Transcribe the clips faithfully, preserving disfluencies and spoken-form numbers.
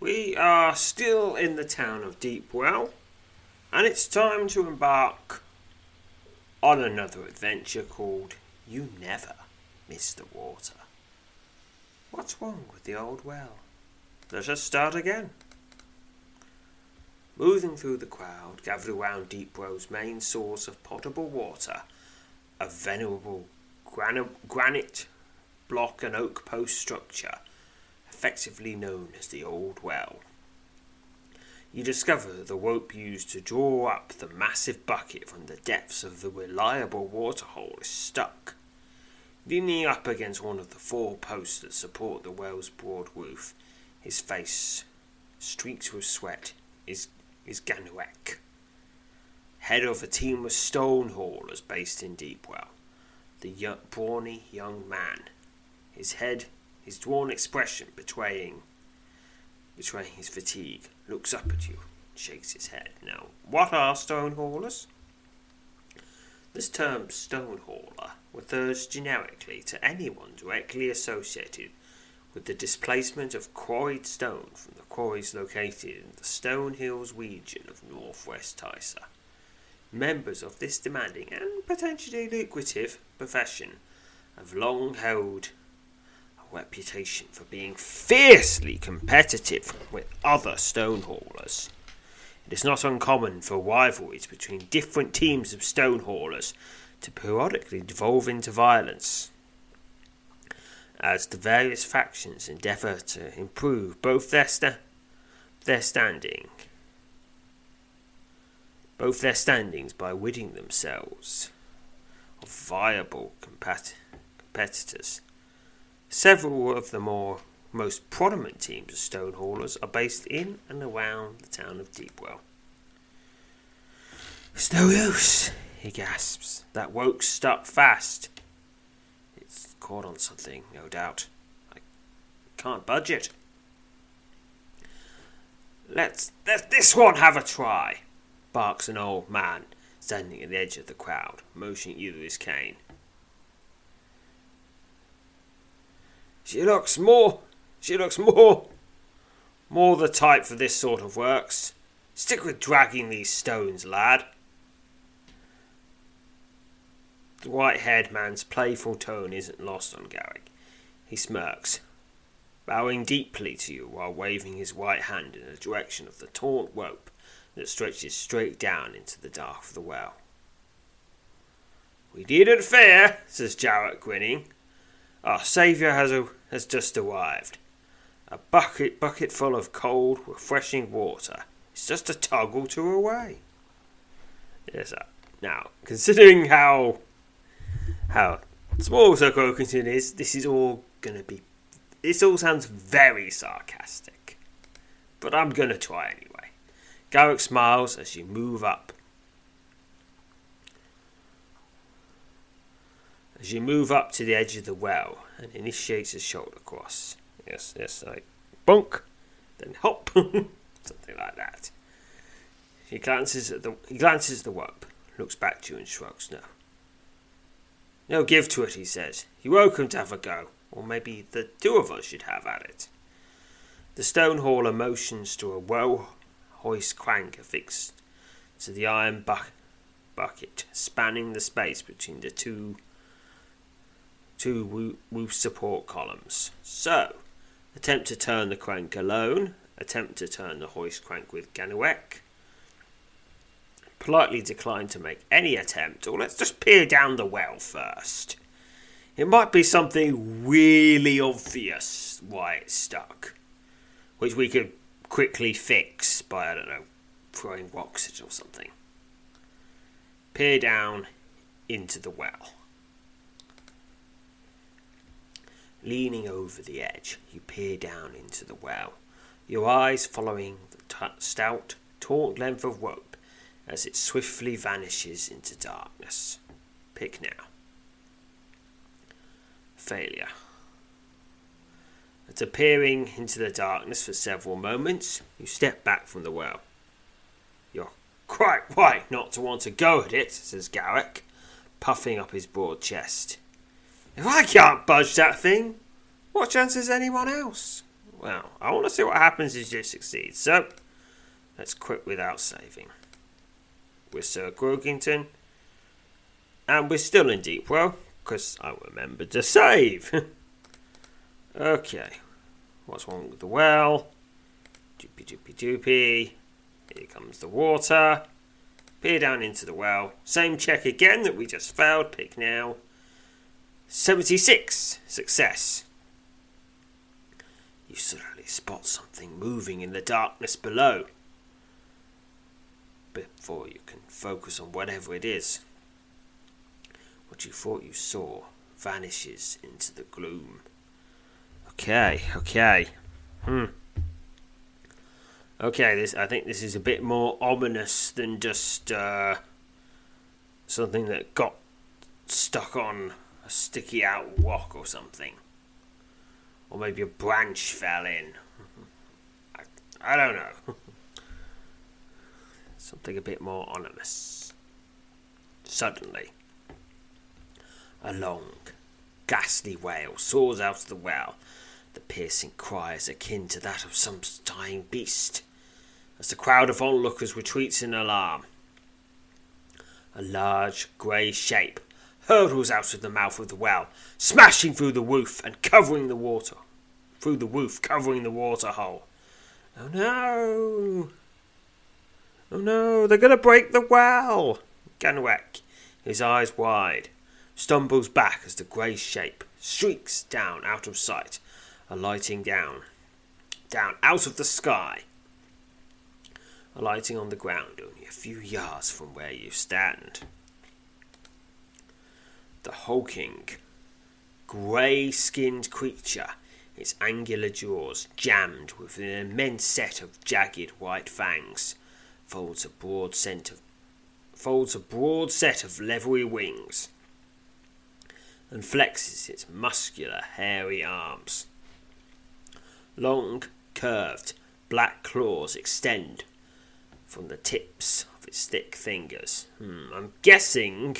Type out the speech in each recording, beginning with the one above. We are still in the town of Deepwell, and it's time to embark on another adventure called You Never Miss the Water. What's wrong with the old well? Let us start again. Moving through the crowd gathered around Deepwell's main source of potable water, a venerable gran- granite block and oak post structure, effectively known as the Old Well. You discover the rope used to draw up the massive bucket from the depths of the reliable waterhole is stuck, leaning up against one of the four posts that support the well's broad roof. His face, streaked with sweat, is, is Ghanouac, head of a team of stone haulers based in Deepwell. The young, brawny young man, his head, his drawn expression betraying betraying his fatigue, looks up at you, shakes his head. Now, what are stone haulers? This term stone hauler refers generically to anyone directly associated with the displacement of quarried stone from the quarries located in the Stone Hills region of northwest Tysa. Members of this demanding and potentially lucrative profession have long held reputation for being fiercely competitive with other stone haulers. It is not uncommon for rivalries between different teams of stone haulers to periodically devolve into violence, as the various factions endeavour to improve both their sta- their standing, both their standings by ridding themselves of viable compat- competitors. Several of the more most prominent teams of stone haulers are based in and around the town of Deepwell. "It's no use," he gasps. "That rope's stuck fast. It's caught on something, no doubt. I can't budge it. Let's let this one have a try," barks an old man standing at the edge of the crowd, motioning you with his cane. She looks more, she looks more, more the type for this sort of works. Stick with dragging these stones, lad." The white-haired man's playful tone isn't lost on Garrick. He smirks, bowing deeply to you while waving his white hand in the direction of the taut rope that stretches straight down into the dark of the well. "We needn't fear," says Jarrett, grinning. "Our saviour has a, has just arrived. A bucket bucket full of cold, refreshing water. It's just a tug or two away." Yes, sir. Now, considering how how small Sir Cokington is, this is all going to be This all sounds very sarcastic, but I'm going to try anyway. Garrick smiles as you move up. As you move up to the edge of the well and initiates a shoulder cross. Yes, yes, like bonk, then hop, something like that. He glances at the he glances at the rope, looks back to you and shrugs no. No give to it, he says. You're welcome to have a go, or maybe the two of us should have at it. The stone hauler motions to a well hoist crank affixed to the iron bu- bucket, spanning the space between the two two roof support columns. So, attempt to turn the crank alone, attempt to turn the hoist crank with Ghanouac, politely decline to make any attempt, or let's just peer down the well first. It might be something really obvious why it's stuck, which we could quickly fix by, I don't know, throwing rocks at it or something. Peer down into the well. Leaning over the edge, you peer down into the well, your eyes following the t- stout, taut length of rope as it swiftly vanishes into darkness. Pick now. Failure. After peering into the darkness for several moments, you step back from the well. You're quite right not to want to go at it, says Garrick, puffing up his broad chest. If I can't budge that thing, what chance is anyone else? Well, I want to see what happens if you succeed, so let's quit without saving. We're Sir Cokington, and we're still in Deepwell, because I remembered to save. Okay, what's wrong with the well? Doopy doopy doopy, here comes the water. Peer down into the well, same check again that we just failed, pick now. seventy-six, success. You suddenly spot something moving in the darkness below, before you can focus on whatever it is. What you thought you saw vanishes into the gloom. Okay, okay. Hmm. Okay, this I think this is a bit more ominous than just uh, something that got stuck on a sticky out rock or something. Or maybe a branch fell in. I, I don't know. Something a bit more ominous. Suddenly, a long, ghastly wail soars out of the well. The piercing cry is akin to that of some dying beast, as the crowd of onlookers retreats in alarm. A large, grey shape hurtles out of the mouth of the well, smashing through the roof and covering the water. Through the roof, covering the water hole. Oh no! Oh no, they're going to break the well! Ghanouac, his eyes wide, stumbles back as the grey shape streaks down out of sight, alighting down, down out of the sky, alighting on the ground only a few yards from where you stand. The hulking, grey-skinned creature, its angular jaws jammed with an immense set of jagged white fangs, Folds a broad scent of, folds a broad set of leathery wings and flexes its muscular, hairy arms. Long, curved, black claws extend from the tips of its thick fingers. Hmm, I'm guessing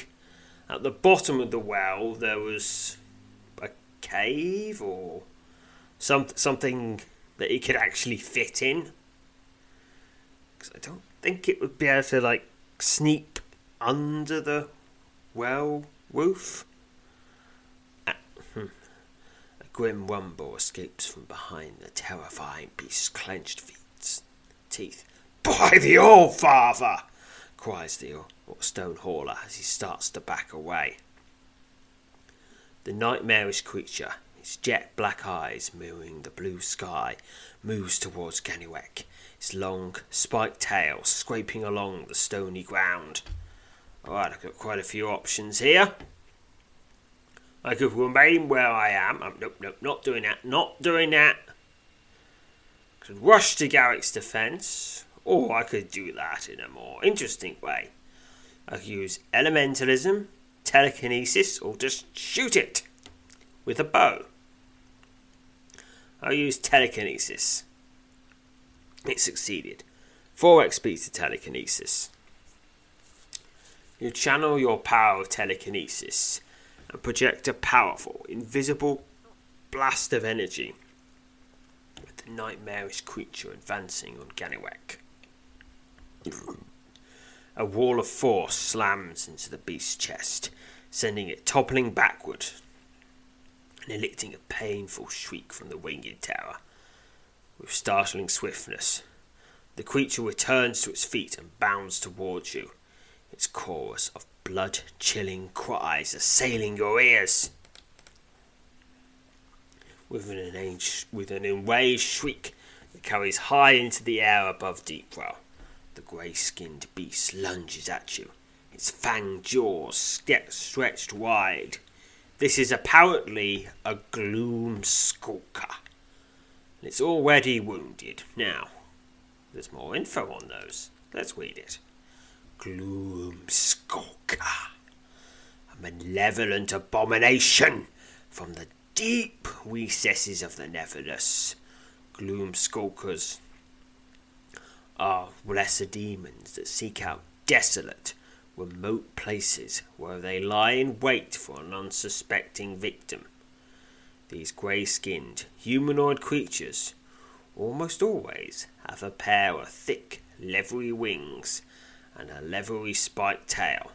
at the bottom of the well there was a cave or some, something that it could actually fit in. I don't think it would be able to, like, sneak under the well roof. A, a grim rumble escapes from behind the terrifying beast's clenched feet, teeth. By the Allfather! Cries the stone hauler as he starts to back away. The nightmarish creature, its jet black eyes mirroring the blue sky, moves towards Ghanouac, its long, spiked tail scraping along the stony ground. Alright, I've got quite a few options here. I could remain where I am. Um, nope, nope, not doing that. Not doing that. I could rush to Garrick's defense. Or I could do that in a more interesting way. I could use elementalism, telekinesis, or just shoot it with a bow. I'll use telekinesis. It succeeded. four X P to telekinesis. You channel your power of telekinesis and project a powerful, invisible blast of energy with the nightmarish creature advancing on Ghanouac. A wall of force slams into the beast's chest, sending it toppling backward and eliciting a painful shriek from the winged terror. With startling swiftness, the creature returns to its feet and bounds towards you, its chorus of blood-chilling cries assailing your ears. With an enraged, with an enraged shriek that carries high into the air above Deepwell, the grey-skinned beast lunges at you, its fanged jaws stretched wide. This is apparently a Gloomstalker. It's already wounded. Now, there's more info on those. Let's read it. Gloomstalker. A malevolent abomination from the deep recesses of the Netherless. Gloomstalkers are lesser demons that seek out desolate, remote places where they lie in wait for an unsuspecting victim. These grey-skinned, humanoid creatures almost always have a pair of thick, leathery wings and a leathery spiked tail,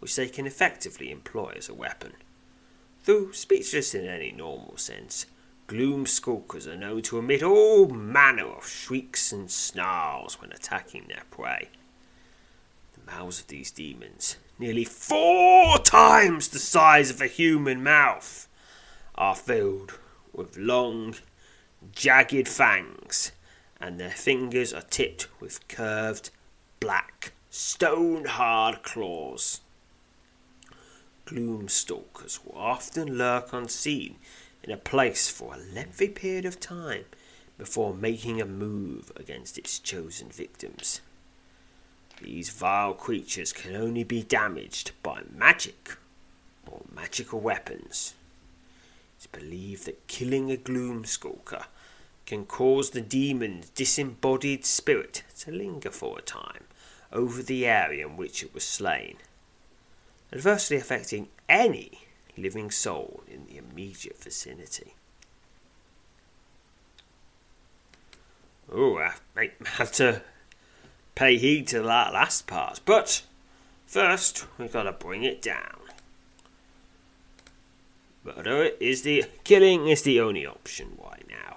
which they can effectively employ as a weapon. Though speechless in any normal sense, Gloomstalkers are known to emit all manner of shrieks and snarls when attacking their prey. The mouths of these demons, nearly four times the size of a human mouth, are filled with long, jagged fangs, and their fingers are tipped with curved, black, stone-hard claws. Gloomstalkers will often lurk unseen in a place for a lengthy period of time before making a move against its chosen victims. These vile creatures can only be damaged by magic or magical weapons. It's believed that killing a Gloomstalker can cause the demon's disembodied spirit to linger for a time over the area in which it was slain, adversely affecting any living soul in the immediate vicinity. Oh, I have to pay heed to that last part, but first we've got to bring it down. Murder is the killing is the only option right now.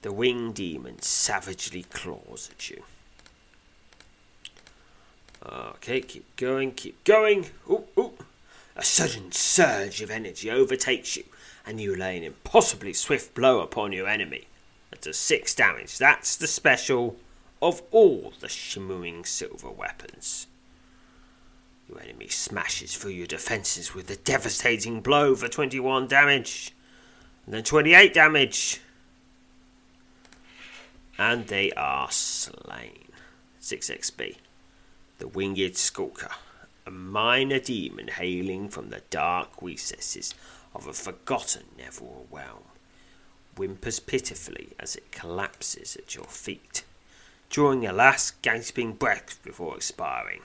The winged demon savagely claws at you. Okay, keep going, keep going. Ooh, ooh. A sudden surge of energy overtakes you, and you lay an impossibly swift blow upon your enemy. That does six damage. That's the special of all the shimmering silver weapons. Your enemy smashes through your defences with a devastating blow for twenty-one damage. And then twenty-eight damage. And they are slain. six X P. The Winged Skulker. A minor demon hailing from the dark recesses of a forgotten Neverwell realm. Whimpers pitifully as it collapses at your feet, drawing a last gasping breath before expiring.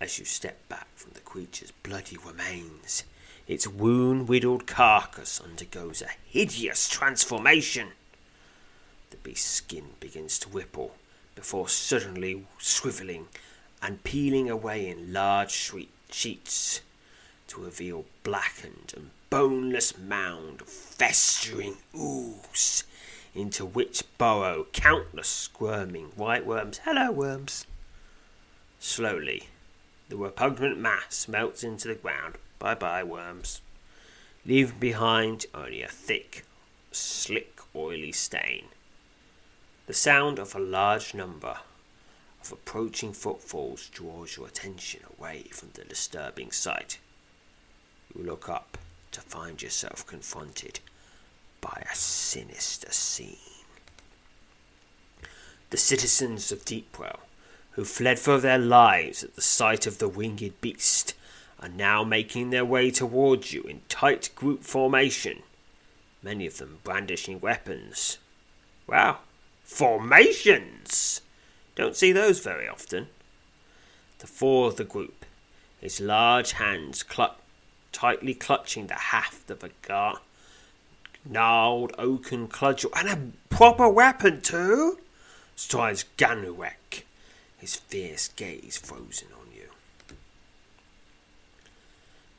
As you step back from the creature's bloody remains, its wound-riddled carcass undergoes a hideous transformation. The beast's skin begins to ripple, before suddenly swivelling and peeling away in large sheets to reveal blackened and boneless mound of festering ooze, into which burrow countless squirming white worms. Hello, worms! Slowly, the repugnant mass melts into the ground. Bye-bye, worms. Leaving behind only a thick, slick, oily stain. The sound of a large number of approaching footfalls draws your attention away from the disturbing sight. You look up to find yourself confronted by a sinister scene. The citizens of Deepwell, who fled for their lives at the sight of the winged beast, are now making their way towards you in tight group formation, many of them brandishing weapons. Wow, formations! Don't see those very often. The four of the group, his large hands clu- tightly clutching the haft of a gar- gnarled oaken cudgel, and a proper weapon too, strides Ghanouac, his fierce gaze frozen on you.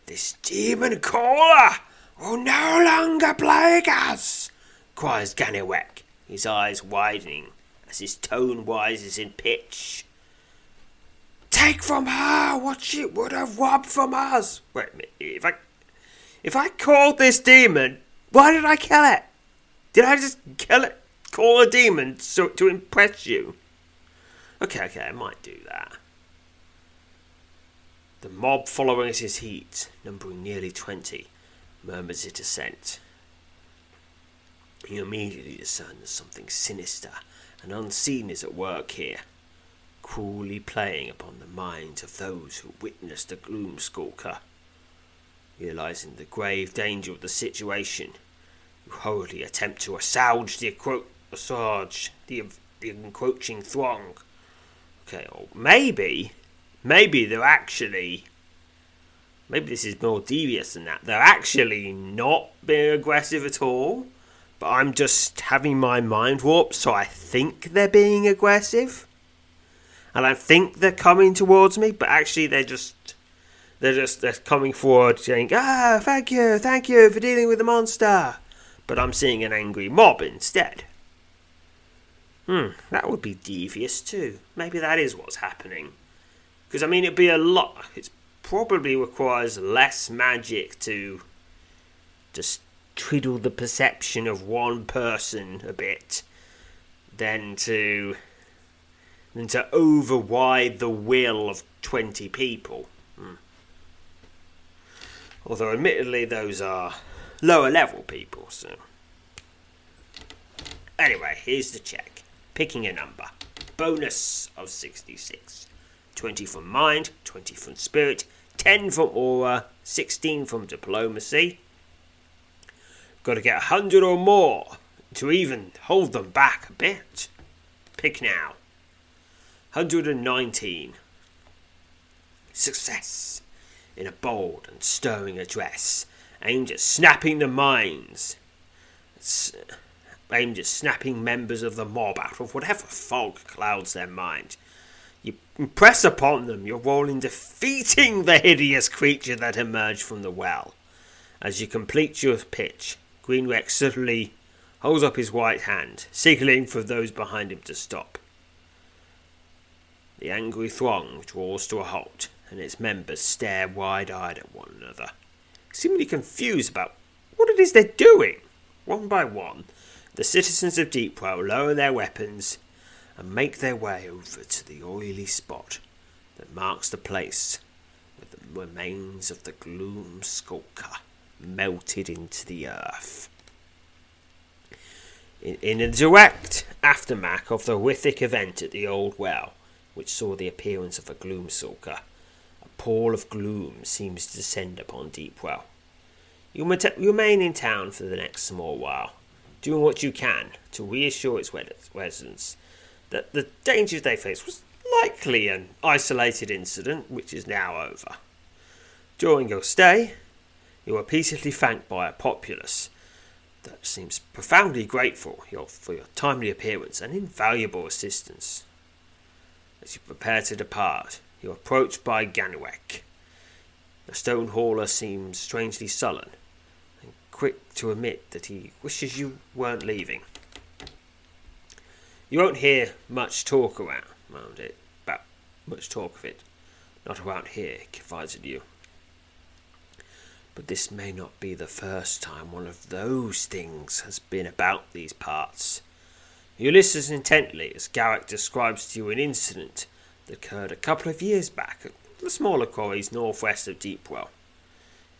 "This demon caller will no longer plague us," cries Ghanouac, his eyes widening as his tone rises in pitch. "Take from her what she would have robbed from us." Wait a minute, if I, if I called this demon, why did I kill it? Did I just kill it? Call a demon so to impress you? Okay, okay, I might do that. The mob following at his heels, numbering nearly twenty, murmurs its assent. You immediately discern that something sinister and unseen is at work here, cruelly playing upon the minds of those who witnessed the Gloomstalker. Realising the grave danger of the situation, you hurriedly attempt to assuage the, encro- assuage the, the encroaching throng. Okay, or maybe, maybe they're actually, maybe this is more devious than that. They're actually not being aggressive at all, but I'm just having my mind warped, so I think they're being aggressive. And I think they're coming towards me, but actually they're just, they're just, they're coming forward saying, "Ah, thank you, thank you for dealing with the monster." But I'm seeing an angry mob instead. Hmm, that would be devious too. Maybe that is what's happening. Because, I mean, it'd be a lot. It probably requires less magic to just twiddle the perception of one person a bit than to, than to override the will of twenty people. Hmm. Although, admittedly, those are lower level people, so. Anyway, here's the check. Picking a number. Bonus of sixty-six. twenty from mind, twenty from spirit, ten from aura, sixteen from diplomacy. Gotta get one hundred or more to even hold them back a bit. Pick now. one hundred nineteen. Success. In a bold and stirring address, aimed at snapping the minds, S- aimed at snapping members of the mob out of whatever fog clouds their mind. You impress upon them your role in defeating the hideous creature that emerged from the well. As you complete your pitch, Green Rex subtly holds up his white hand, signalling for those behind him to stop. The angry throng draws to a halt, and its members stare wide-eyed at one another, seemingly confused about what it is they're doing. One by one, the citizens of Deepwell lower their weapons and make their way over to the oily spot that marks the place where the remains of the Gloomstalker melted into the earth. In, in a direct aftermath of the horrific event at the old well, which saw the appearance of a Gloomstalker, a pall of gloom seems to descend upon Deepwell. You remain in town for the next small while, doing what you can to reassure its residents that the danger they faced was likely an isolated incident, which is now over. During your stay, you are peacefully thanked by a populace that seems profoundly grateful for your timely appearance and invaluable assistance. As you prepare to depart, you're approached by Ghanouac. The stone hauler seems strangely sullen and quick to admit that he wishes you weren't leaving. You won't hear much talk around, around it, about much talk of it. Not around here, he confides in you. But this may not be the first time one of those things has been about these parts. You listen intently as Garrick describes to you an incident that occurred a couple of years back at the smaller quarries northwest of Deepwell.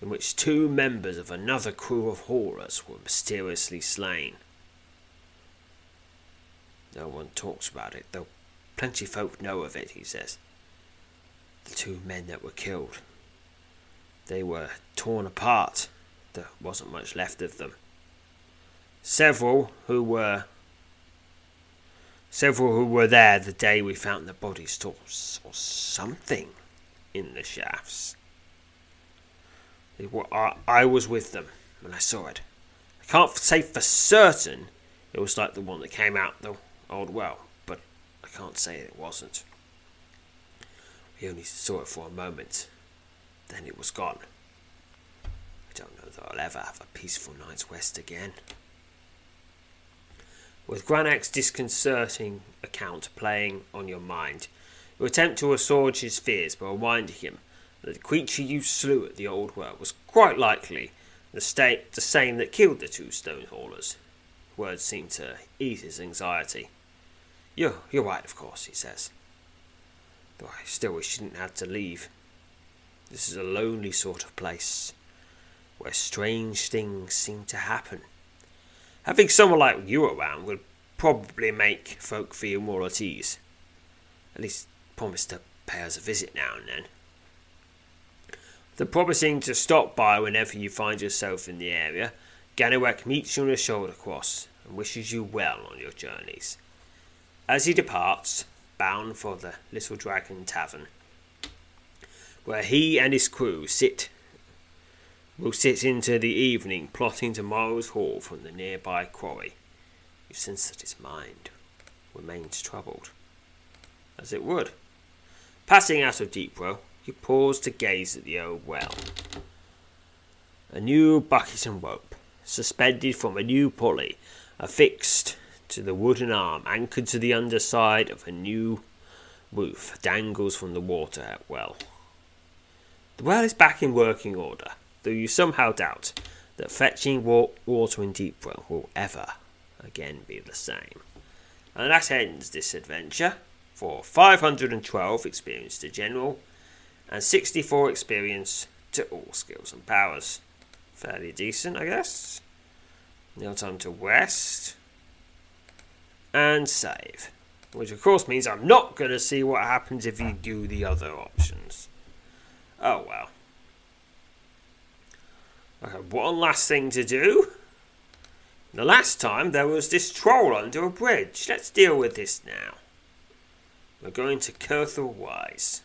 in which two members of another crew of horrors were mysteriously slain. No one talks about it, though plenty folk know of it, he says. The two men that were killed, they were torn apart. There wasn't much left of them. Several who were... Several who were there the day we found the bodies saw something in the shafts. They were, I, I was with them when I saw it. I can't say for certain it was like the one that came out the old well, but I can't say it wasn't. We only saw it for a moment. Then it was gone. I don't know that I'll ever have a peaceful night's rest again. With Granak's disconcerting account playing on your mind, you attempt to assuage his fears by reminding him that the creature you slew at the old well was quite likely the, state, the same that killed the two stone haulers. Words seem to ease his anxiety. You're, you're right, of course, he says. Though I still wish he didn't have to leave. This is a lonely sort of place, where strange things seem to happen. Having someone like you around will probably make folk feel more at ease. At least promise to pay us a visit now and then. The promising to stop by whenever you find yourself in the area, Ghanouac meets you on a shoulder cross and wishes you well on your journeys. As he departs, bound for the Little Dragon Tavern, where he and his crew sit will sit into the evening plotting tomorrow's haul from the nearby quarry. You sense that his mind remains troubled, as it would. Passing out of Deepwell, you pause to gaze at the old well. A new bucket and rope, suspended from a new pulley, affixed to the wooden arm, anchored to the underside of a new roof, dangles from the water at well. The well is back in working order, though you somehow doubt that fetching wa- water in Deepwell will ever again be the same. And that ends this adventure for five hundred twelve experience to general and sixty-four experience to all skills and powers. Fairly decent, I guess. Now time to rest and save, which of course means I'm not going to see what happens if you do the other options. Oh well. Okay, one last thing to do. The last time there was this troll under a bridge. Let's deal with this now. We're going to Kurthal Wise.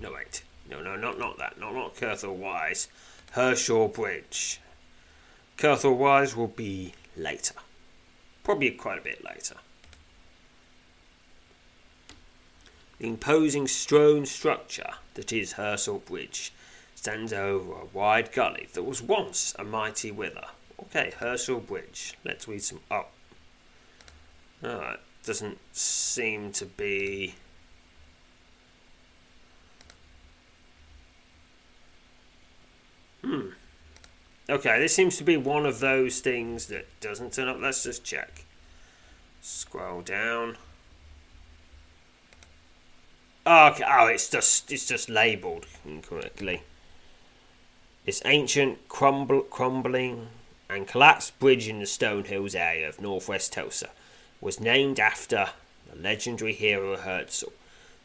No wait, no no not not that, not not Kurthal Wise. Hershaw Bridge. Kurthal Wise will be later, probably quite a bit later. The imposing stone structure that is Hershaw Bridge stands over a wide gully that was once a mighty wither. Okay, Hershaw Bridge. Let's read some... Oh. Alright, doesn't seem to be... Hmm. Okay, this seems to be one of those things that doesn't turn up. Let's just check. Scroll down. Oh, okay. Oh, it's just it's just labelled incorrectly. This ancient, crumble, crumbling and collapsed bridge in the Stone Hills area of northwest Tulsa was named after the legendary hero Herzl,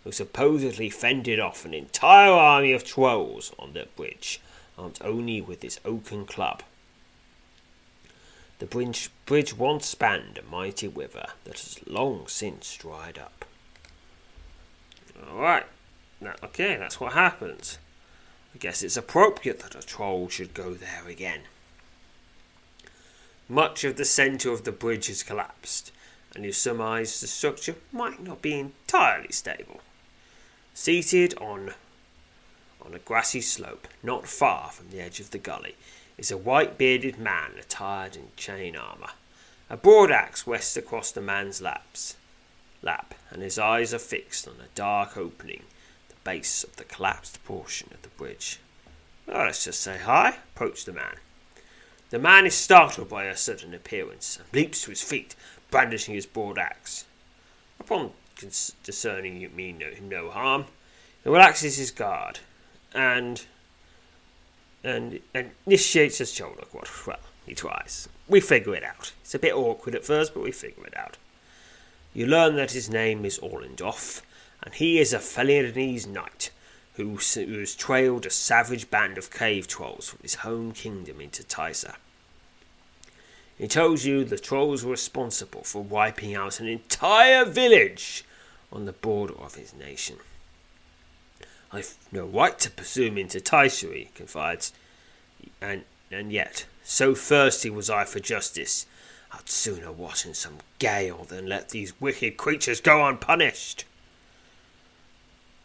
who supposedly fended off an entire army of trolls on that bridge, armed only with his oaken club. The bridge, bridge once spanned a mighty river that has long since dried up. Alright, okay, that's what happens. I guess it's appropriate that a troll should go there again. Much of the centre of the bridge has collapsed, and you surmise the structure might not be entirely stable. Seated on, on a grassy slope, not far from the edge of the gully, is a white-bearded man attired in chain armour. A broad axe rests across the man's laps, lap, and his eyes are fixed on a dark opening base of the collapsed portion of the bridge. Well, let's just say hi. Approach the man. The man is startled by her sudden appearance and leaps to his feet, brandishing his broad axe. Upon discerning you mean him no harm, he relaxes his guard and and, and initiates us to look what. Well, he tries. We figure it out. It's a bit awkward at first, but we figure it out. You learn that his name is Orlandoff, and he is a Felianese knight who has trailed a savage band of cave trolls from his home kingdom into Tysa. He tells you the trolls were responsible for wiping out an entire village on the border of his nation. I've no right to presume into Tysa, he confides, and, and yet, so thirsty was I for justice, I'd sooner wash in some gale than let these wicked creatures go unpunished.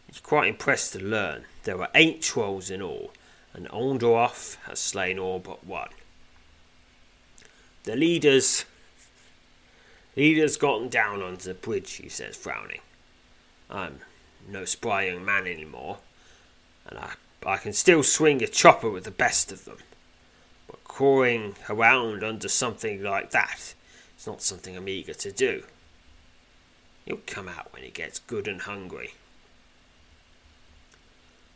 He's quite impressed to learn there are eight trolls in all, and Orlandoff has slain all but one. The leader's, leader's gotten down onto the bridge, he says, frowning. I'm no spry young man anymore, and I, I can still swing a chopper with the best of them. But crawling around under something like that is not something I'm eager to do. He'll come out when he gets good and hungry.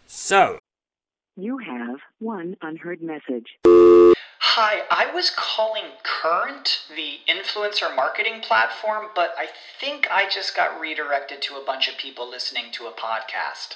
So. You have one unheard message. Hi, I was calling Current, the influencer marketing platform, but I think I just got redirected to a bunch of people listening to a podcast.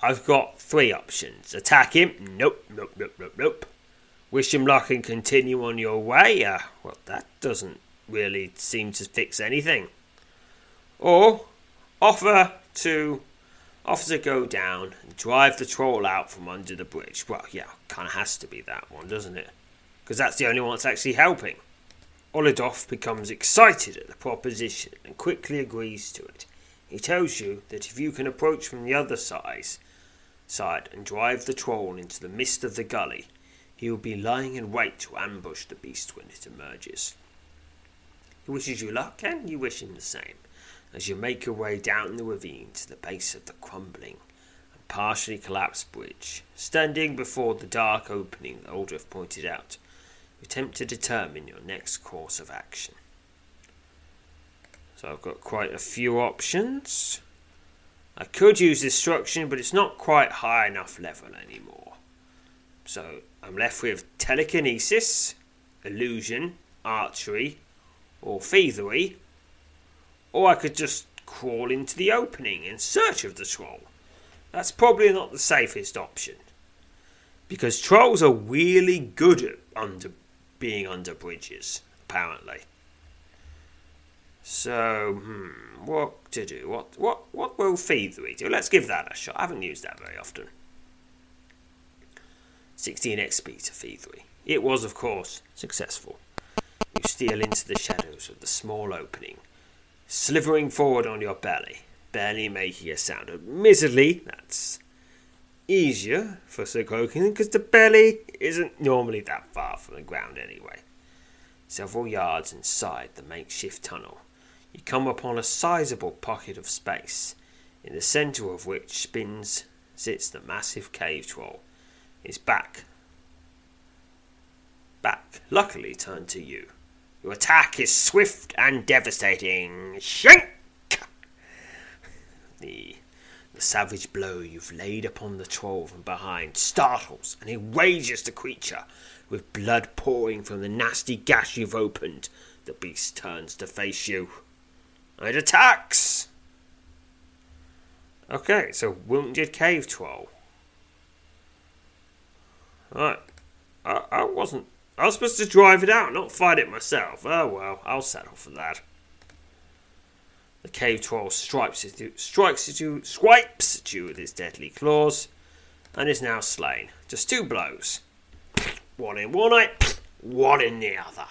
I've got three options. Attack him. Nope, nope, nope, nope, nope. Wish him luck and continue on your way. Uh, well, that doesn't really seem to fix anything. Or offer to offer to go down and drive the troll out from under the bridge. Well, yeah, kind of has to be that one, doesn't it? Because that's the only one that's actually helping. Orlandoff becomes excited at the proposition and quickly agrees to it. He tells you that if you can approach from the other side, side and drive the troll into the mist of the gully, he will be lying in wait to ambush the beast when it emerges. He wishes you luck, and you wish him the same, as you make your way down the ravine to the base of the crumbling and partially collapsed bridge. Standing before the dark opening that Orlandoff pointed out, you attempt to determine your next course of action. So I've got quite a few options. I could use destruction, but it's not quite high enough level anymore. So I'm left with telekinesis, illusion, archery, or thievery. Or I could just crawl into the opening in search of the troll. That's probably not the safest option, because trolls are really good at under, being under bridges, apparently. So, hmm, what to do? What what, what will thievery do? Let's give that a shot. I haven't used that very often. sixteen X P to thievery. It was, of course, successful. You steal into the shadows of the small opening, slithering forward on your belly, barely making a sound. Admittedly, that's easier for Sir Cokington, because the belly isn't normally that far from the ground anyway. Several yards inside the makeshift tunnel, you come upon a sizable pocket of space, in the centre of which spins sits the massive cave troll, is back. Back, luckily, turned to you. Your attack is swift and devastating. Shank! The, the savage blow you've laid upon the troll from behind startles and enrages the creature. With blood pouring from the nasty gash you've opened, the beast turns to face you. It attacks! Okay, it's a wounded cave troll. Alright. I, I wasn't... I was supposed to drive it out, not fight it myself. Oh well, I'll settle for that. The cave troll stripes at you, strikes at you, swipes at you with his deadly claws, and is now slain. Just two blows. One in one eye, one in the other.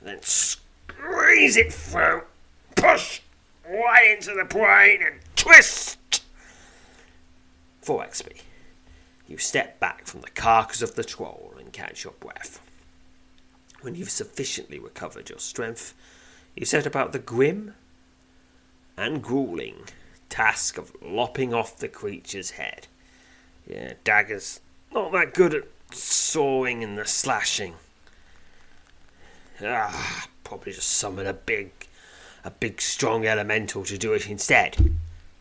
And then squeeze it through, push right into the brain and twist! four X P. You step back from the carcass of the troll and catch your breath. When you've sufficiently recovered your strength, you set about the grim and grueling task of lopping off the creature's head. Yeah, daggers, not that good at sawing and the slashing. Ah, probably just summon a big, a big strong elemental to do it instead.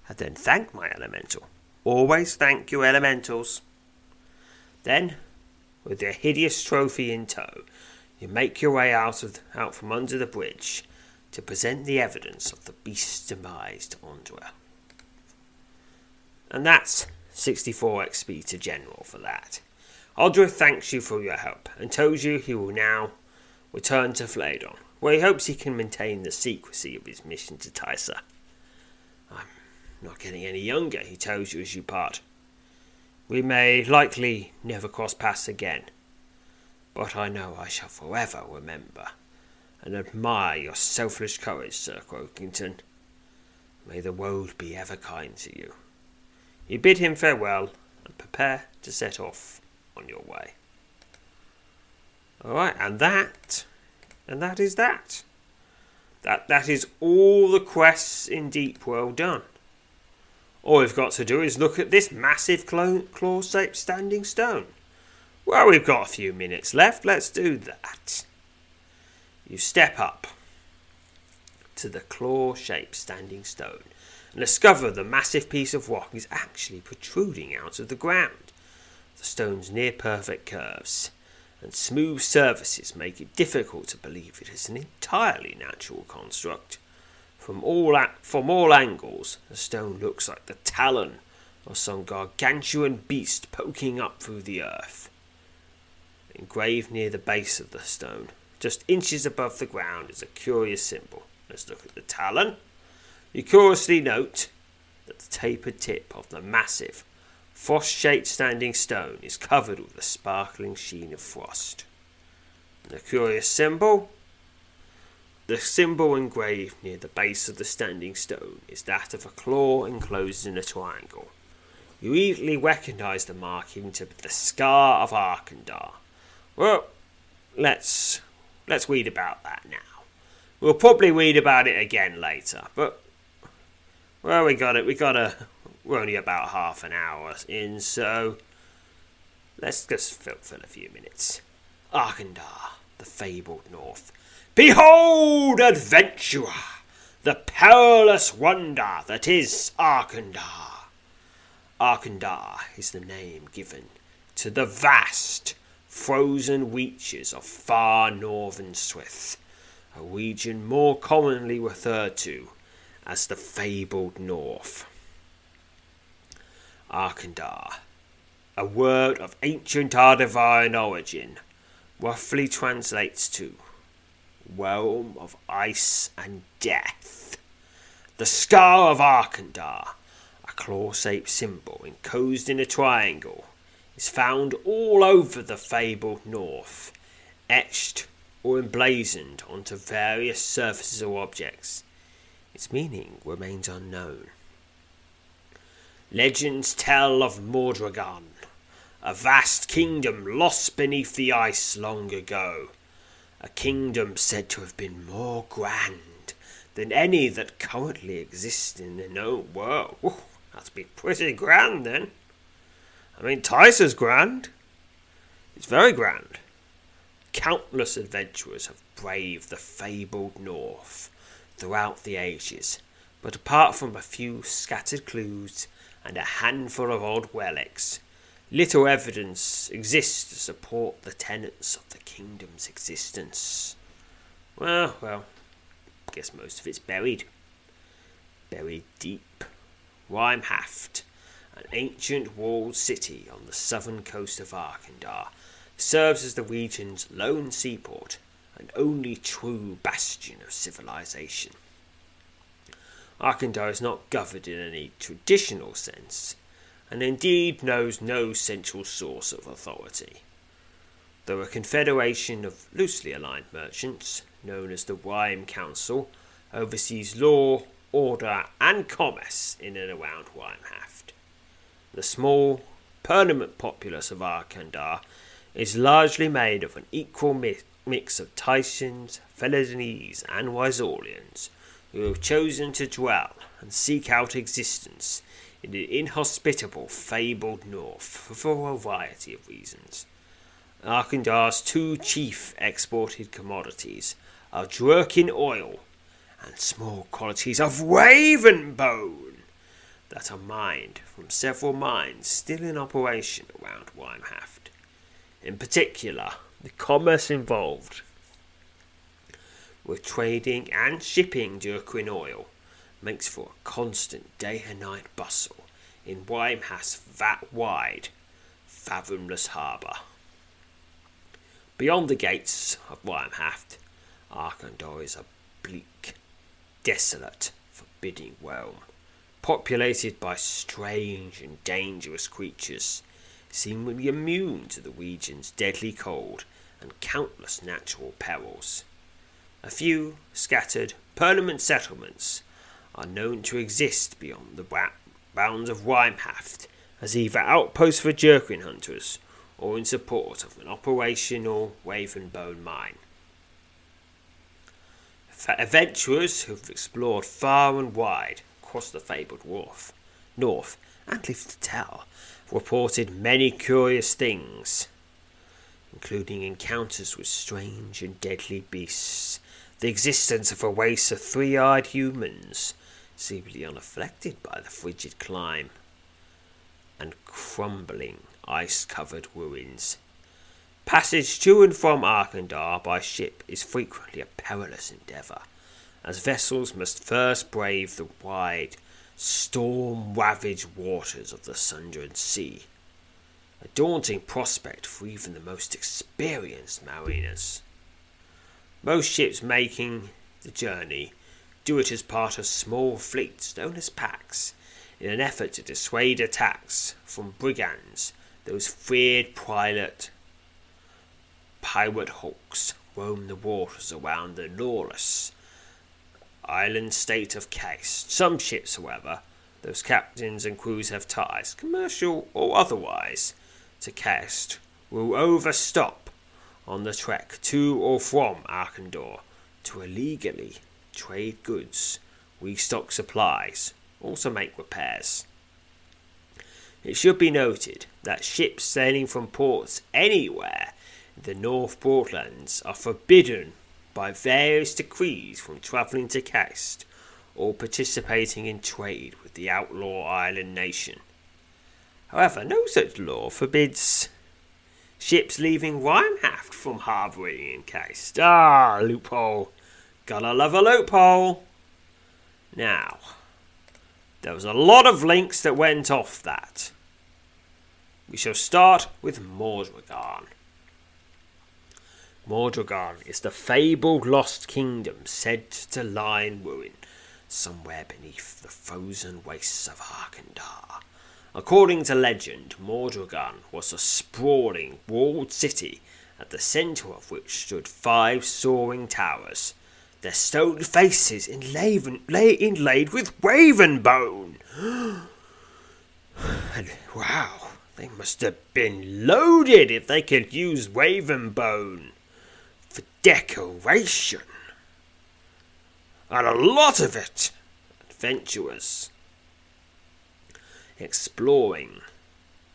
And then thank my elemental. Always thank your elementals. Then, with your hideous trophy in tow, you make your way out of out from under the bridge to present the evidence of the beast's demise to Andra. And that's sixty-four X P to General for that. Aldra thanks you for your help and tells you he will now return to Fladon, where he hopes he can maintain the secrecy of his mission to Tysa. I'm not getting any younger, he tells you as you part. We may likely never cross paths again, but I know I shall forever remember and admire your selfless courage, Sir Cokington. May the world be ever kind to you. You bid him farewell and prepare to set off on your way. Alright, and that, and that is that. That that is all the quests in Deepwell done. All we've got to do is look at this massive claw-shaped standing stone. Well, we've got a few minutes left, let's do that. You step up to the claw-shaped standing stone and discover the massive piece of rock is actually protruding out of the ground. The stone's near-perfect curves and smooth surfaces make it difficult to believe it is an entirely natural construct. From all a- from all angles, the stone looks like the talon of some gargantuan beast poking up through the earth. Engraved near the base of the stone, just inches above the ground, is a curious symbol. Let's look at the talon. You curiously note that the tapered tip of the massive, frost-shaped standing stone is covered with a sparkling sheen of frost. The curious symbol? The symbol engraved near the base of the standing stone is that of a claw enclosed in a triangle. You easily recognise the marking to be the Scar of Arkandar. Well, let's let's read about that now. We'll probably read about it again later, but well, we got it. We got a. We're only about half an hour in, so let's just fill, fill a few minutes. Arkandar, the fabled north. Behold, adventurer, the perilous wonder that is Arkandar. Arkandar is the name given to the vast, frozen reaches of far northern Swith, a region more commonly referred to as the fabled north. Arkandar, a word of ancient Ardavian origin, roughly translates to realm of ice and death. The Scar of Arkandar, a claw-shaped symbol enclosed in a triangle, is found all over the fabled north, etched or emblazoned onto various surfaces or objects. Its meaning remains unknown. Legends tell of Mordragon, a vast kingdom lost beneath the ice long ago, a kingdom said to have been more grand than any that currently exists in the known world. Ooh, that'd be pretty grand then. I mean, Tysa's grand. It's very grand. Countless adventurers have braved the fabled north throughout the ages, but apart from a few scattered clues and a handful of old relics, little evidence exists to support the tenets of the kingdom's existence. Well, well, I guess most of it's buried. Buried deep. Wyrmhaft, an ancient walled city on the southern coast of Arkandar, serves as the region's lone seaport and only true bastion of civilization. Arkandar is not governed in any traditional sense, and indeed knows no central source of authority. Though a confederation of loosely aligned merchants, known as the Wyrm Council, oversees law, order, and commerce in and around Wyrmhaft. The small, permanent populace of Arkandar is largely made of an equal mi- mix of Tysans, Felianese, and Wyzorians, who have chosen to dwell and seek out existence in the inhospitable, fabled north for a variety of reasons. Arkandar's two chief exported commodities are Jerquin oil and small quantities of Ravenbone that are mined from several mines still in operation around Wyrmhaft. In particular, the commerce involved with trading and shipping Jerquin oil makes for a constant day and night bustle in Wyrmhaft's vat-wide, fathomless harbour. Beyond the gates of Wyrmhaft, Arkandar is a bleak, desolate, forbidding realm, populated by strange and dangerous creatures, seemingly immune to the region's deadly cold and countless natural perils. A few scattered, permanent settlements are known to exist beyond the bounds of Wyrmhaft as either outposts for jerkin hunters or in support of an operational Ravenbone mine. For adventurers who have explored far and wide across the fabled wharf, north and lived to tell have reported many curious things, including encounters with strange and deadly beasts, the existence of a race of three-eyed humans, seemingly unaffected by the frigid climb, and crumbling, ice-covered ruins. Passage to and from Arkandar by ship is frequently a perilous endeavour, as vessels must first brave the wide, storm-ravaged waters of the Sundering Sea, a daunting prospect for even the most experienced mariners. Most ships making the journey do it as part of small fleets known as packs, in an effort to dissuade attacks from brigands, those feared pirate, pirate hawks roam the waters around the lawless island state of Khaist. Some ships, however, those captains and crews have ties, commercial or otherwise, to Khaist, will overstop on the trek to or from Arkandar to illegally trade goods, restock supplies, also make repairs. It should be noted that ships sailing from ports anywhere in the North Broadlands are forbidden by various decrees from travelling to Khaist or participating in trade with the outlaw island nation. However, no such law forbids ships leaving Wyrmhaft from harbouring in Khaist. Ah, loophole. Gotta love a loophole. Now, there was a lot of links that went off that. We shall start with Mordragon. Mordragon is the fabled lost kingdom said to lie in ruin somewhere beneath the frozen wastes of Arkandar. According to legend, Mordragon was a sprawling, walled city, at the centre of which stood five soaring towers, their stone faces inlaven, lay, inlaid with Ravenbone. And wow, they must have been loaded if they could use Ravenbone for decoration. And a lot of it, adventurers Exploring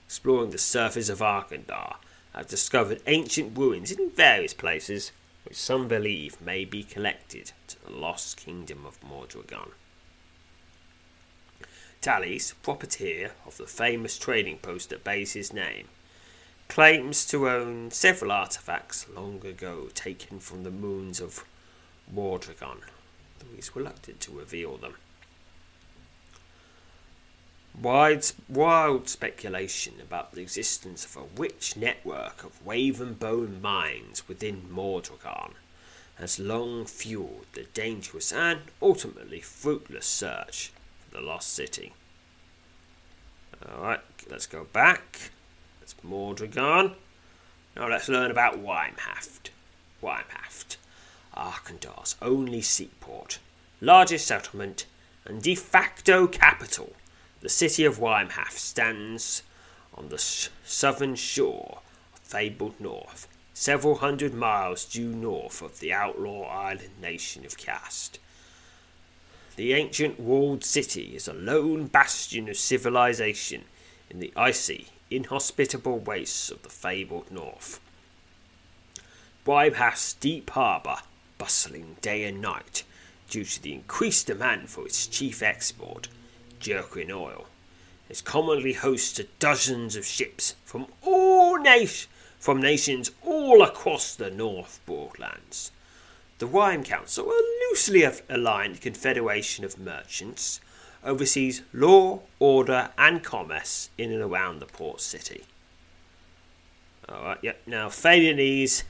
exploring the surface of Arkandar have discovered ancient ruins in various places, which some believe may be collected to the lost kingdom of Mordragon. Talis, proprietor of the famous trading post that bears his name, claims to own several artefacts long ago taken from the moons of Mordragon, though he is reluctant to reveal them. Wide, wild speculation about the existence of a rich network of Ravenbone mines within Mordragon has long fueled the dangerous and ultimately fruitless search for the lost city. Alright, let's go back. That's Mordragon. Now let's learn about Wyrmhaft. Wyrmhaft, Arkandar's only seaport, largest settlement, and de facto capital. The city of Wyrmhaft stands on the sh- southern shore of Fabled North, several hundred miles due north of the outlaw island nation of Khaist. The ancient walled city is a lone bastion of civilization in the icy, inhospitable wastes of the Fabled North. Wyrmhaft's deep harbour, bustling day and night due to the increased demand for its chief export, Jerquin oil, is commonly host to dozens of ships from all na- from nations all across the North Broadlands. The Wyrm Council, a loosely aligned confederation of merchants, oversees law, order, and commerce in and around the port city. Alright, yep, now Felianese.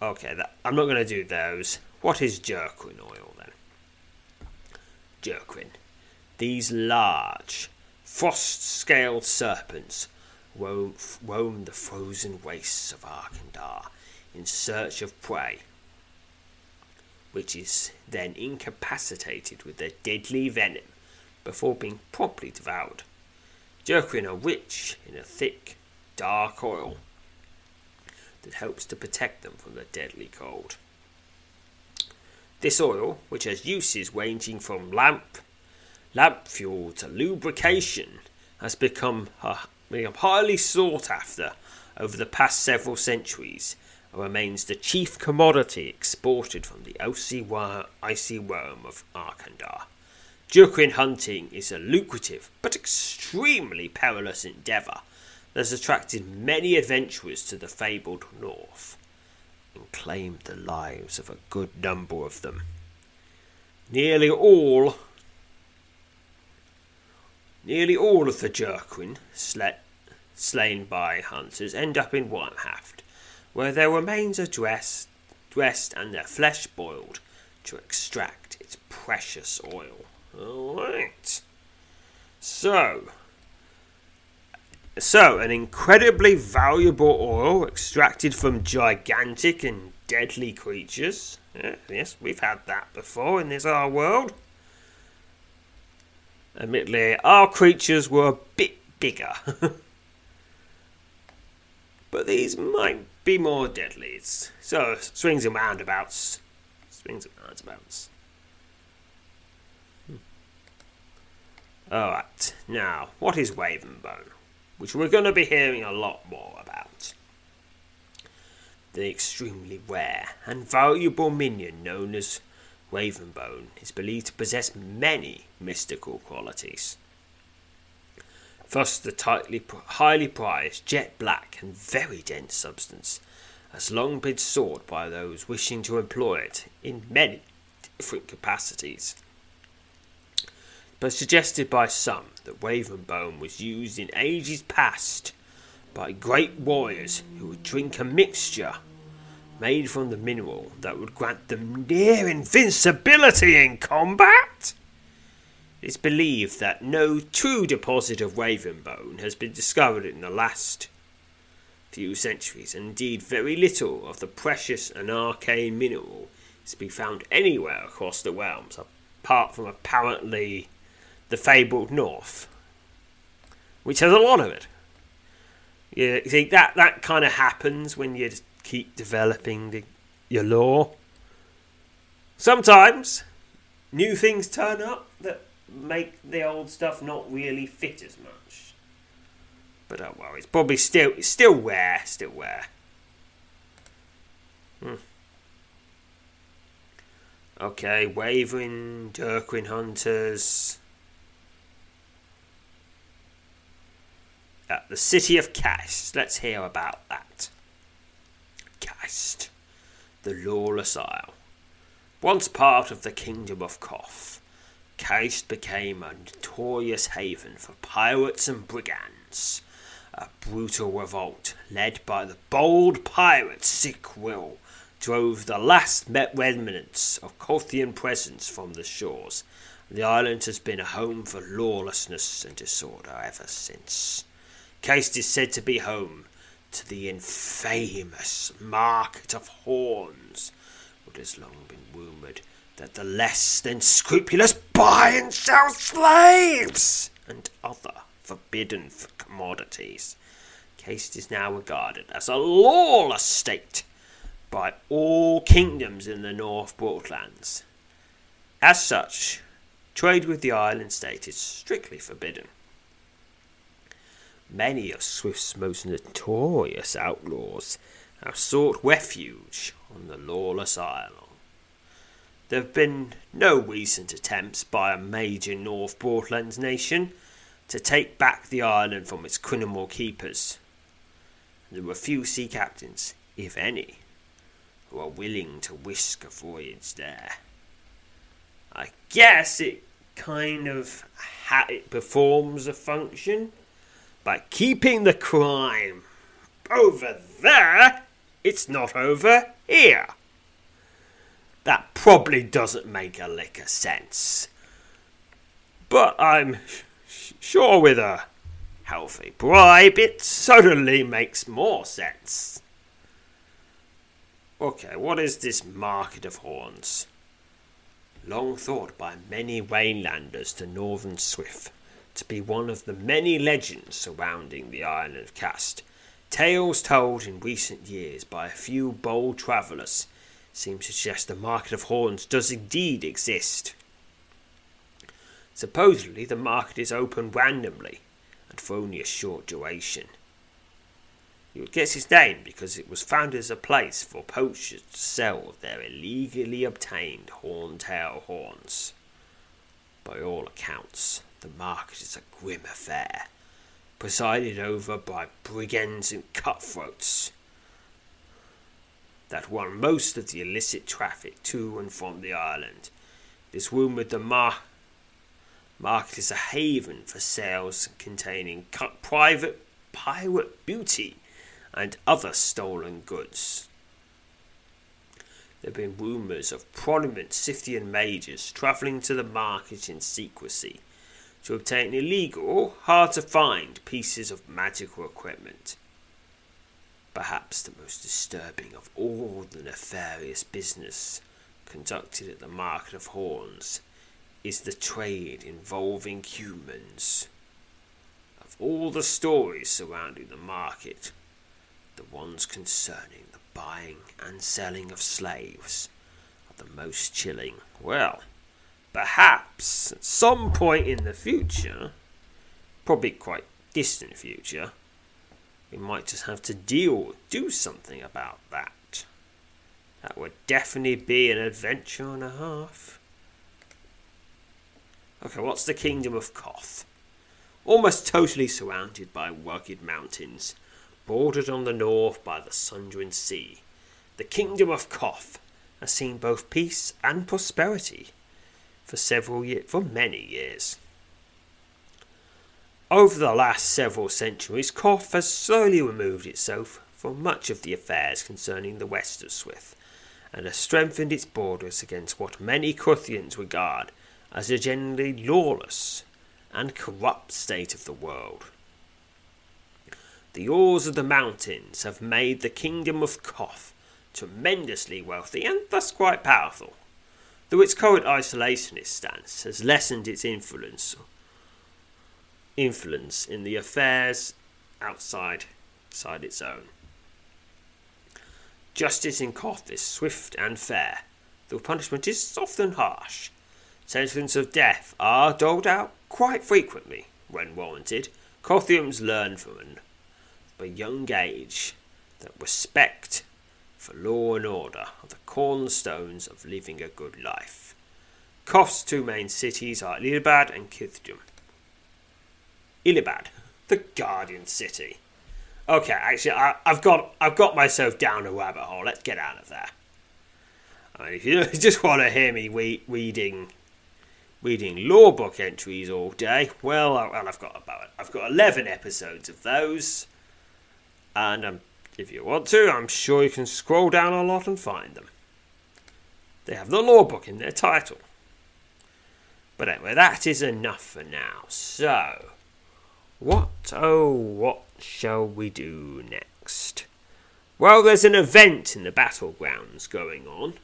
Okay, that, I'm not going to do those. What is Jerquin oil then? Jerquin. These large, frost-scaled serpents roam, roam the frozen wastes of Arkandar in search of prey, which is then incapacitated with their deadly venom before being promptly devoured. Jerquin are rich in a thick, dark oil that helps to protect them from the deadly cold. This oil, which has uses ranging from lamp Lamp fuel to lubrication, has become uh, highly sought after over the past several centuries and remains the chief commodity exported from the icy worm of Arkandar. Jerquin hunting is a lucrative but extremely perilous endeavour that has attracted many adventurers to the fabled north and claimed the lives of a good number of them. Nearly all Nearly all of the Jerquin sla- slain by hunters end up in Wyrmhaft, where their remains are dressed, dressed and their flesh boiled to extract its precious oil. Alright. So, so, an incredibly valuable oil extracted from gigantic and deadly creatures. Yes, we've had that before in this our world. Admittedly, our creatures were a bit bigger. But these might be more deadly. So, swings and roundabouts. Swings and roundabouts. Hmm. Alright, now, what is Ravenbone? Which we're going to be hearing a lot more about. The extremely rare and valuable minion known as Ravenbone is believed to possess many mystical qualities. Thus, the tightly, highly prized jet black and very dense substance has long been sought by those wishing to employ it in many different capacities. But suggested by some that Ravenbone was used in ages past by great warriors who would drink a mixture made from the mineral that would grant them near invincibility in combat. It is believed that no true deposit of Ravenbone has been discovered in the last few centuries, and indeed very little of the precious and arcane mineral is to be found anywhere across the realms, apart from apparently the fabled north, which has a lot of it. You see, that, that kind of happens when you keep developing the, your lore. Sometimes new things turn up that make the old stuff not really fit as much. But don't worry, it's probably still it's still rare, still rare. Hmm. Okay, Wavering, Jerquin Hunters. At the city of Khaist, let's hear about that. Khaist, the lawless isle. Once part of the kingdom of Koth, Khaist became a notorious haven for pirates and brigands. A brutal revolt led by the bold pirate Sick Will drove the last remnants of Kothian presence from the shores. The island has been a home for lawlessness and disorder ever since. Khaist is said to be home to the infamous Market of Horns. It has long been rumoured that the less than scrupulous buy and sell slaves and other forbidden commodities. Khaist is now regarded as a lawless state by all kingdoms in the North Broadlands. As such, trade with the island state is strictly forbidden. Many of Swift's most notorious outlaws have sought refuge on the lawless isle. There have been no recent attempts by a major North Broadlands nation to take back the island from its criminal keepers. There were few sea captains, if any, who are willing to risk a voyage there. I guess it kind of ha- it performs a function by keeping the crime over there. It's not over here. That probably doesn't make a lick of sense. But I'm sh- sure with a healthy bribe, it certainly makes more sense. Okay, what is this Market of Horns? Long thought by many Wainlanders to northern Swift to be one of the many legends surrounding the island of Khaist. Tales told in recent years by a few bold travellers seem to suggest the Market of Horns does indeed exist. Supposedly the market is open randomly and for only a short duration. You would guess its name because it was founded as a place for poachers to sell their illegally obtained horntail horns. By all accounts, the market is a grim affair, presided over by brigands and cutthroats that run most of the illicit traffic to and from the island. It is rumoured the mar- market is a haven for sales containing cut private pirate booty and other stolen goods. There have been rumours of prominent Scythian mages travelling to the market in secrecy to obtain illegal, hard-to-find pieces of magical equipment. Perhaps the most disturbing of all the nefarious business conducted at the Market of Horns is the trade involving humans. Of all the stories surrounding the market, the ones concerning the buying and selling of slaves are the most chilling. Well, perhaps at some point in the future, probably quite distant future, we might just have to deal, do something about that. That would definitely be an adventure and a half. Okay, what's the kingdom of Koth? Almost totally surrounded by rugged mountains, bordered on the north by the Sundering Sea, the kingdom of Koth has seen both peace and prosperity for several years, for many years. Over the last several centuries, Koth has slowly removed itself from much of the affairs concerning the west of Swift, and has strengthened its borders against what many Kothians regard as a generally lawless and corrupt state of the world. The ores of the mountains have made the kingdom of Koth tremendously wealthy and thus quite powerful. Though its current isolationist stance has lessened its influence influence in the affairs outside, outside its own. Justice in Koth is swift and fair, though punishment is often harsh. Sentences of death are doled out quite frequently, when warranted, Kothians learn from an, a young age that respect for law and order are the cornerstones of living a good life. Koth's two main cities are Ilibad and Kithjum. Ilibad, the Guardian City. Okay, actually, I, I've got I've got myself down a rabbit hole. Let's get out of there. I mean, if you just want to hear me we, reading reading law book entries all day, well, I, well, I've got about I've got eleven episodes of those, and um, if you want to, I'm sure you can scroll down a lot and find them. They have the law book in their title. But anyway, that is enough for now. So, what oh what shall we do next? Well, there's an event in the battlegrounds going on,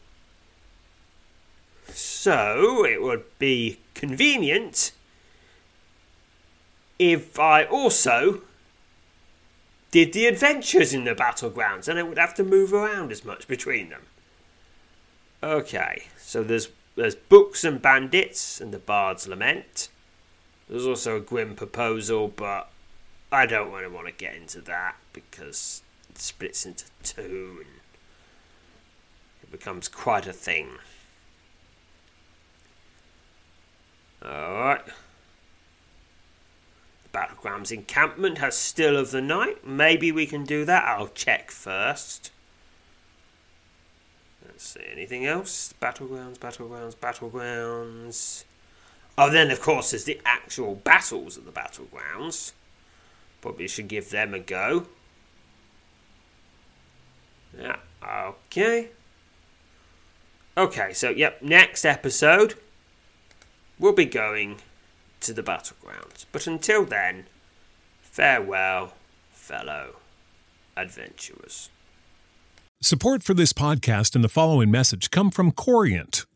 so it would be convenient if I also did the adventures in the battlegrounds, and I would have to move around as much between them. Okay, so there's there's Books and Bandits and the Bard's Lament. There's also a Grim Proposal, but I don't really want to get into that because it splits into two and it becomes quite a thing. Alright. Battlegrounds encampment has Still of the Night. Maybe we can do that. I'll check first. Let's see, anything else? Battlegrounds, battlegrounds, battlegrounds. Oh, then of course there's the actual battles at the battlegrounds. Probably should give them a go. Yeah, okay. Okay, so yep, next episode we'll be going to the battlegrounds. But until then, farewell, fellow adventurers. Support for this podcast and the following message come from Corient.